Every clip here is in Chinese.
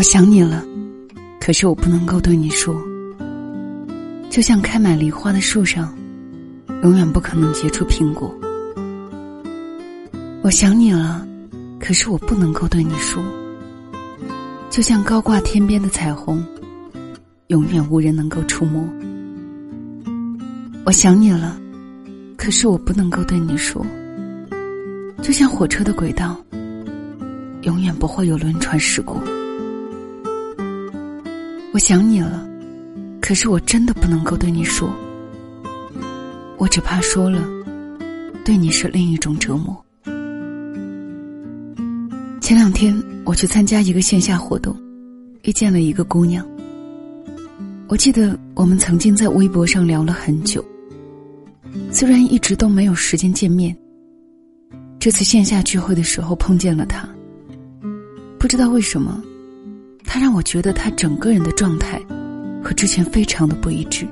我想你了，可是我不能够对你说。就像开满梨花的树上，永远不可能结出苹果。我想你了，可是我不能够对你说。就像高挂天边的彩虹，永远无人能够触摸。我想你了，可是我不能够对你说。就像火车的轨道，永远不会有轮船驶过。我想你了，可是我真的不能够对你说。我只怕说了，对你是另一种折磨。前两天我去参加一个线下活动，遇见了一个姑娘。我记得我们曾经在微博上聊了很久，虽然一直都没有时间见面，这次线下聚会的时候碰见了她。不知道为什么，她让我觉得她整个人的状态和之前非常的不一致。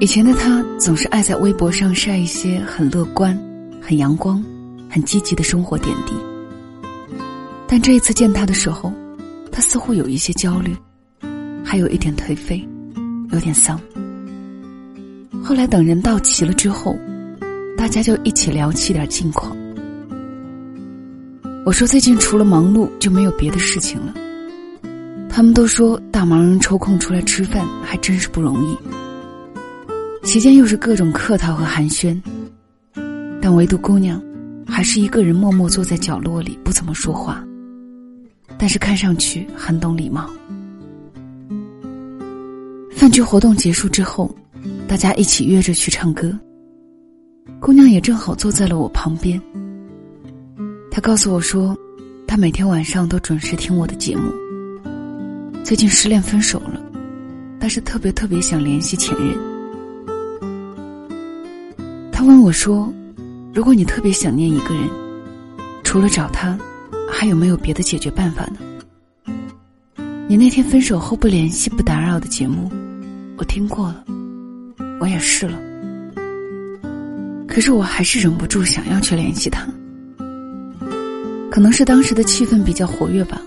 以前的她总是爱在微博上晒一些很乐观、很阳光、很积极的生活点滴，但这一次见她的时候，她似乎有一些焦虑，还有一点颓废，有点丧。后来等人到齐了之后，大家就一起聊起点近况。我说最近除了忙碌就没有别的事情了，他们都说大忙人抽空出来吃饭还真是不容易。期间又是各种客套和寒暄，但唯独姑娘还是一个人默默坐在角落里不怎么说话，但是看上去很懂礼貌。饭局活动结束之后，大家一起约着去唱歌，姑娘也正好坐在了我旁边。她告诉我说，她每天晚上都准时听我的节目，最近失恋分手了，但是特别想联系前任。她问我说，如果你特别想念一个人，除了找他，还有没有别的解决办法呢？你那天分手后不联系不打扰的节目，我听过了，我也试了，可是我还是忍不住想要去联系他。可能是当时的气氛比较活跃吧。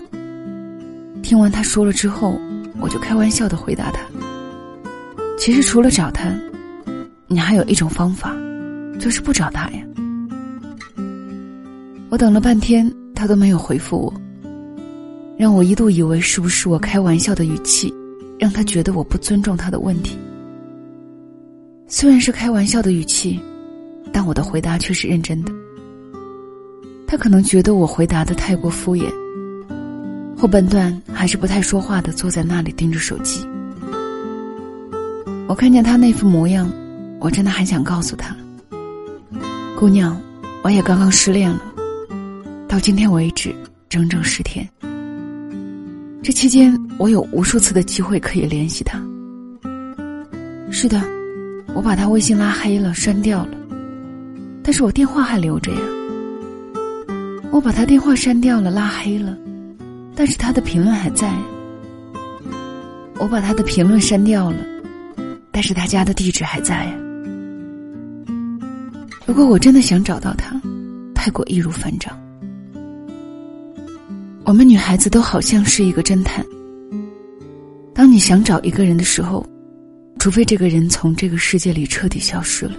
听完他说了之后，我就开玩笑地回答他，其实除了找他，你还有一种方法，就是不找他呀。我等了半天，他都没有回复我，让我一度以为是不是我开玩笑的语气，让他觉得我不尊重他的问题。虽然是开玩笑的语气，但我的回答却是认真的。他可能觉得我回答得太过敷衍。后半段还是不太说话地坐在那里盯着手机。我看见他那副模样，我真的很想告诉他，姑娘，我也刚刚失恋了，到今天为止整整10天。这期间我有无数次的机会可以联系他。是的，我把他微信拉黑了，删掉了，但是我电话还留着呀。我把他电话删掉了，拉黑了，但是他的评论还在呀。我把他的评论删掉了，但是他家的地址还在呀。如果我真的想找到他，太过易如反掌。我们女孩子都好像是一个侦探，当你想找一个人的时候，除非这个人从这个世界里彻底消失了，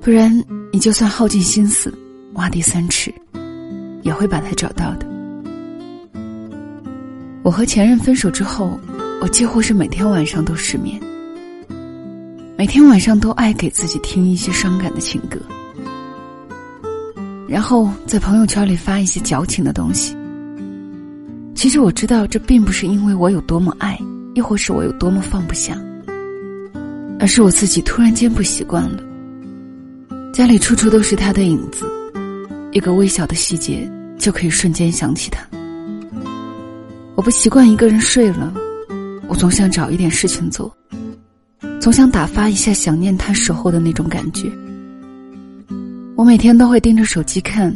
不然你就算耗尽心思挖地三尺，也会把他找到的。我和前任分手之后，我几乎是每天晚上都失眠，每天晚上都爱给自己听一些伤感的情歌，然后在朋友圈里发一些矫情的东西。其实我知道这并不是因为我有多么爱，亦或是我有多么放不下，而是我自己突然间不习惯了。家里处处都是他的影子，一个微小的细节就可以瞬间想起他。我不习惯一个人睡了，我总想找一点事情做，总想打发一下想念他时候的那种感觉。我每天都会盯着手机看，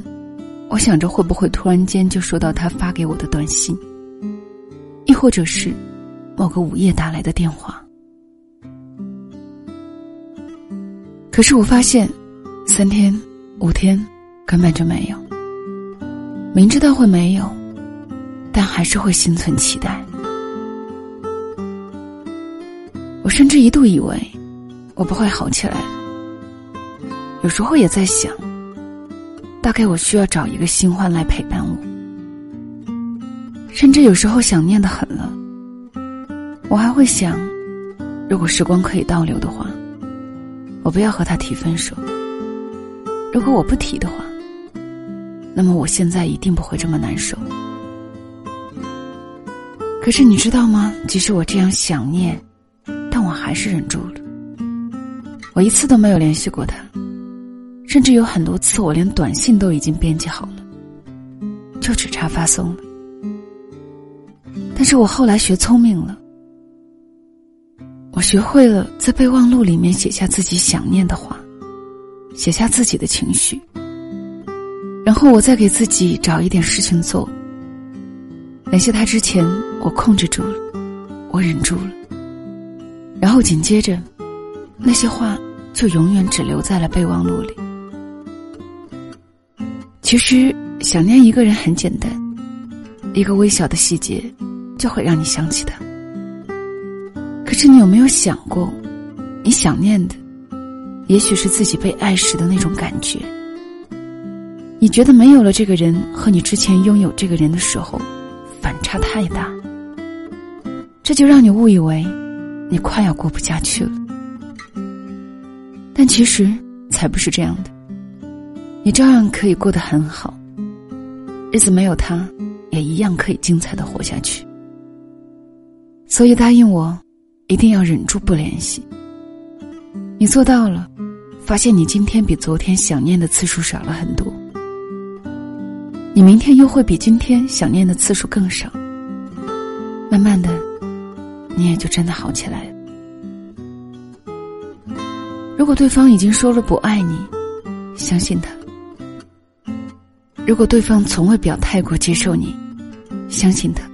我想着会不会突然间就收到他发给我的短信，亦或者是某个午夜打来的电话。可是我发现3天5天根本就没有，明知道会没有，但还是会心存期待。我甚至一度以为我不会好起来了，有时候也在想，大概我需要找一个新欢来陪伴我。甚至有时候想念得很了，我还会想，如果时光可以倒流的话，我不要和他提分手。如果我不提的话，那么我现在一定不会这么难受。可是你知道吗？即使我这样想念，但我还是忍住了。我一次都没有联系过他，甚至有很多次我连短信都已经编辑好了，就只差发送了。但是我后来学聪明了，我学会了在备忘录里面写下自己想念的话，写下自己的情绪，然后我再给自己找一点事情做。联系他之前，我控制住了，我忍住了，然后紧接着那些话就永远只留在了备忘录里。其实想念一个人很简单，一个微小的细节就会让你想起他。可是你有没有想过，你想念的也许是自己被爱时的那种感觉。你觉得没有了这个人和你之前拥有这个人的时候反差太大，这就让你误以为你快要过不下去了。但其实才不是这样的，你照样可以过得很好，日子没有他也一样可以精彩地活下去。所以答应我，一定要忍住不联系。你做到了，发现你今天比昨天想念的次数少了很多，你明天又会比今天想念的次数更少，慢慢的你也就真的好起来了。如果对方已经说了不爱你，相信他。如果对方从未表态过接受你，相信他。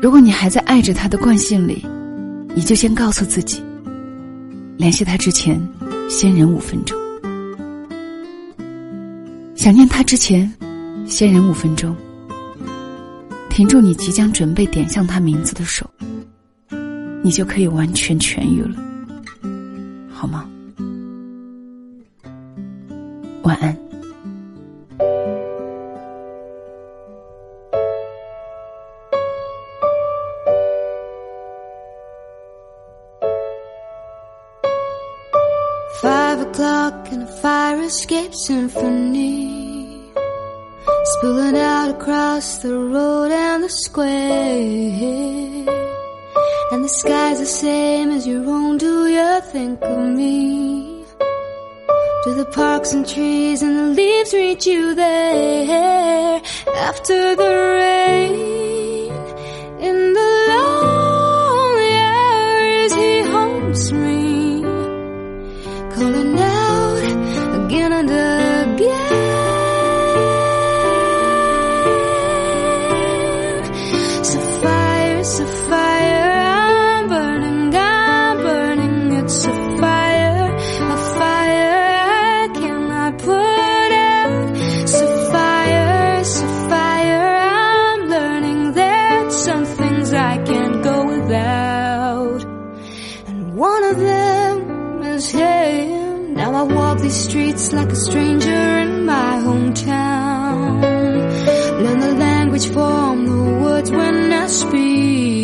如果你还在爱着他的惯性里，你就先告诉自己，联系他之前先忍5分钟，想念他之前先忍5分钟，停住你即将准备点向他名字的手，你就可以完全痊愈了，好吗？晚安。5 o'clock and a fire escape symphony spilling out across the road and the square, and the sky's the same as your own. Do you think of me? Do the parks and trees and the leaves reach you there? After the rain in the lonely air as he holds me, calling out again and again. Sapphire, sapphire, I'm burning, it's a fire I cannot put out. Sapphire, sapphire, I'm learning that some things I can't go without, and one of them is him. Now I walk these streets like a stranger in my hometown. Learn the language from the words when I speak.